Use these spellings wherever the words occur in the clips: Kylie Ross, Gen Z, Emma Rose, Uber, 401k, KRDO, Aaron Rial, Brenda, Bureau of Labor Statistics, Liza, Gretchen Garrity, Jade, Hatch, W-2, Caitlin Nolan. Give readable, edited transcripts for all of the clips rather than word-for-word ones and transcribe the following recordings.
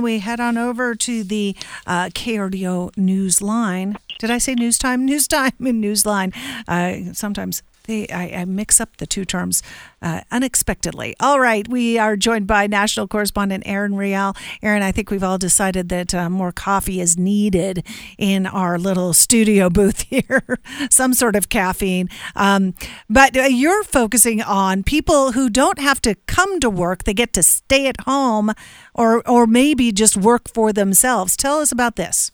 We head on over to the KRDO Newsline. Did I say Newstime? Newstime and Newsline. Sometimes I mix up the two terms unexpectedly. All right, we are joined by national correspondent Aaron Rial. Aaron, I think we've all decided that more coffee is needed in our little studio booth here, some sort of caffeine. But you're focusing on people who don't have to come to work. They get to stay at home or maybe just work for themselves. Tell us about this.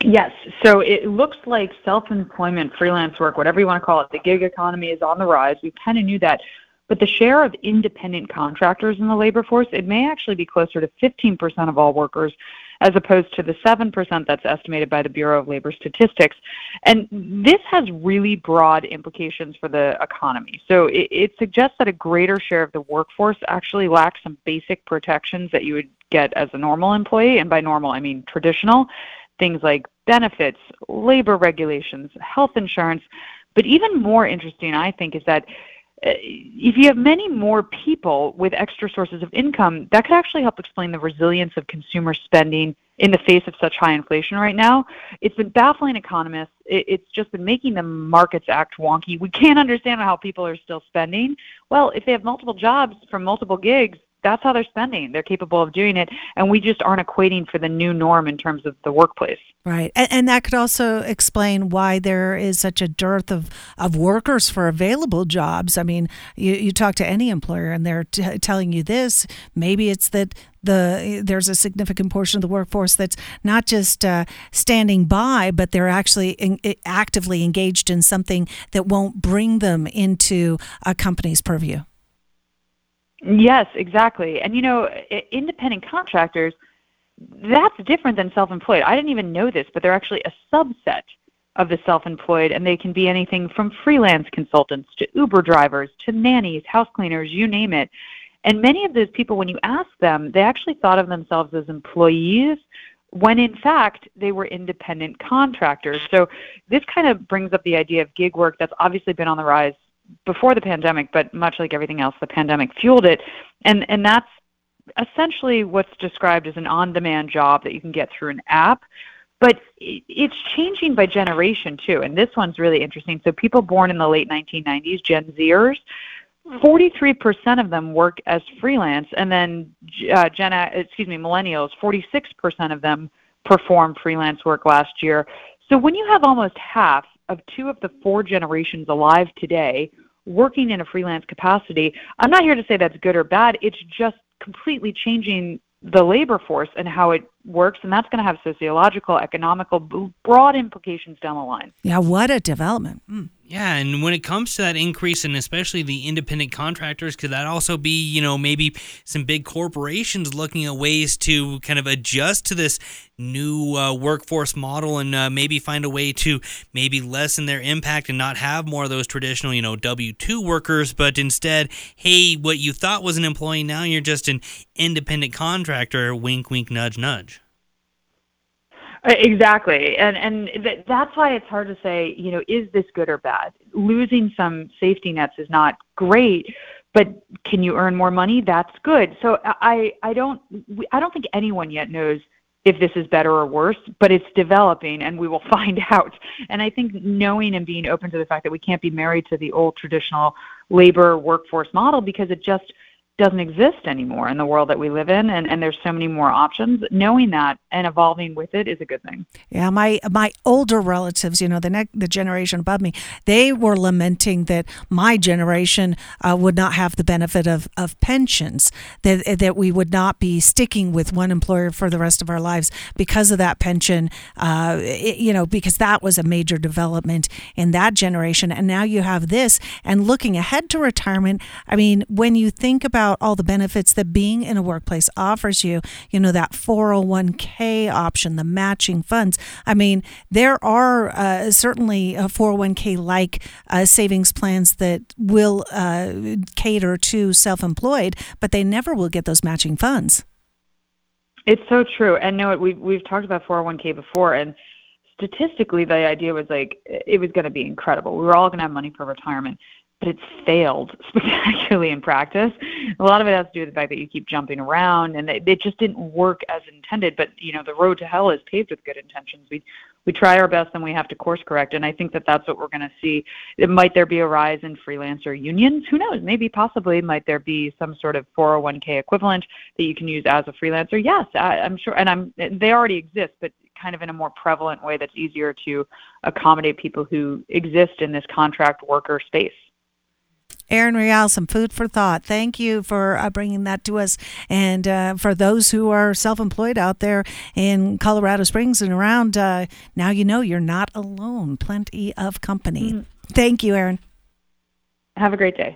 Yes. So it looks like self-employment, freelance work, whatever you want to call it, the gig economy is on the rise. We kind of knew that. But the share of independent contractors in the labor force, it may actually be closer to 15% of all workers, as opposed to the 7% that's estimated by the Bureau of Labor Statistics. And this has really broad implications for the economy. So it suggests that a greater share of the workforce actually lacks some basic protections that you would get as a normal employee. And by normal, I mean traditional. Things like benefits, labor regulations, health insurance. But even more interesting, I think, is that if you have many more people with extra sources of income, that could actually help explain the resilience of consumer spending in the face of such high inflation right now. It's been baffling economists. It's just been making the markets act wonky. We can't understand how people are still spending. Well, if they have multiple jobs from multiple gigs, that's how they're spending. They're capable of doing it, and we just aren't equating for the new norm in terms of the workplace. Right, and that could also explain why there is such a dearth of workers for available jobs. I mean, you talk to any employer, and they're telling you this. Maybe it's that there's a significant portion of the workforce that's not just standing by, but they're actually actively engaged in something that won't bring them into a company's purview. Yes, exactly. And, you know, independent contractors, that's different than self-employed. I didn't even know this, but they're actually a subset of the self-employed, and they can be anything from freelance consultants to Uber drivers to nannies, house cleaners, you name it. And many of those people, when you ask them, they actually thought of themselves as employees when, in fact, they were independent contractors. So this kind of brings up the idea of gig work that's obviously been on the rise before the pandemic, but much like everything else, the pandemic fueled it. And that's essentially what's described as an on-demand job that you can get through an app. But it's changing by generation, too. And this one's really interesting. So people born in the late 1990s, Gen Zers, 43% of them work as freelance. And then millennials, 46% of them performed freelance work last year. So when you have almost half of two of the four generations alive today working in a freelance capacity, I'm not here to say that's good or bad. It's just completely changing the labor force and how it works, and that's going to have sociological, economical, broad implications down the line. Yeah, what a development. Yeah, and when it comes to that increase, and especially the independent contractors, could that also be, you know, maybe some big corporations looking at ways to kind of adjust to this new workforce model and maybe find a way to maybe lessen their impact and not have more of those traditional, you know, W-2 workers, but instead, hey, what you thought was an employee, now you're just an independent contractor, wink, wink, nudge, nudge. Exactly. And that's why it's hard to say, you know, is this good or bad? Losing some safety nets is not great, but can you earn more money? That's good. So I don't think anyone yet knows if this is better or worse, but it's developing and we will find out. And I think knowing and being open to the fact that we can't be married to the old traditional labor workforce model because it just doesn't exist anymore in the world that we live in, and there's so many more options. Knowing that and evolving with it is a good thing. Yeah, my older relatives, you know, the generation above me, they were lamenting that my generation would not have the benefit of pensions, that we would not be sticking with one employer for the rest of our lives because of that pension, because that was a major development in that generation. And now you have this, and looking ahead to retirement, I mean, when you think about all the benefits that being in a workplace offers you, you know, that 401k option, the matching funds. I mean, there are certainly 401k-like savings plans that will cater to self-employed, but they never will get those matching funds. It's so true. And no, we've talked about 401k before, and statistically, the idea was like it was going to be incredible. We were all going to have money for retirement. but it's failed spectacularly in practice. A lot of it has to do with the fact that you keep jumping around, and it just didn't work as intended. But, you know, the road to hell is paved with good intentions. We try our best, and we have to course correct, and I think that that's what we're going to see. Might there be a rise in freelancer unions? Who knows? Maybe, possibly. Might there be some sort of 401k equivalent that you can use as a freelancer? Yes, I'm sure, and they already exist, but kind of in a more prevalent way that's easier to accommodate people who exist in this contract worker space. Aaron Rial, some food for thought. Thank you for bringing that to us. And for those who are self-employed out there in Colorado Springs and around, now you know you're not alone. Plenty of company. Thank you, Aaron. Have a great day.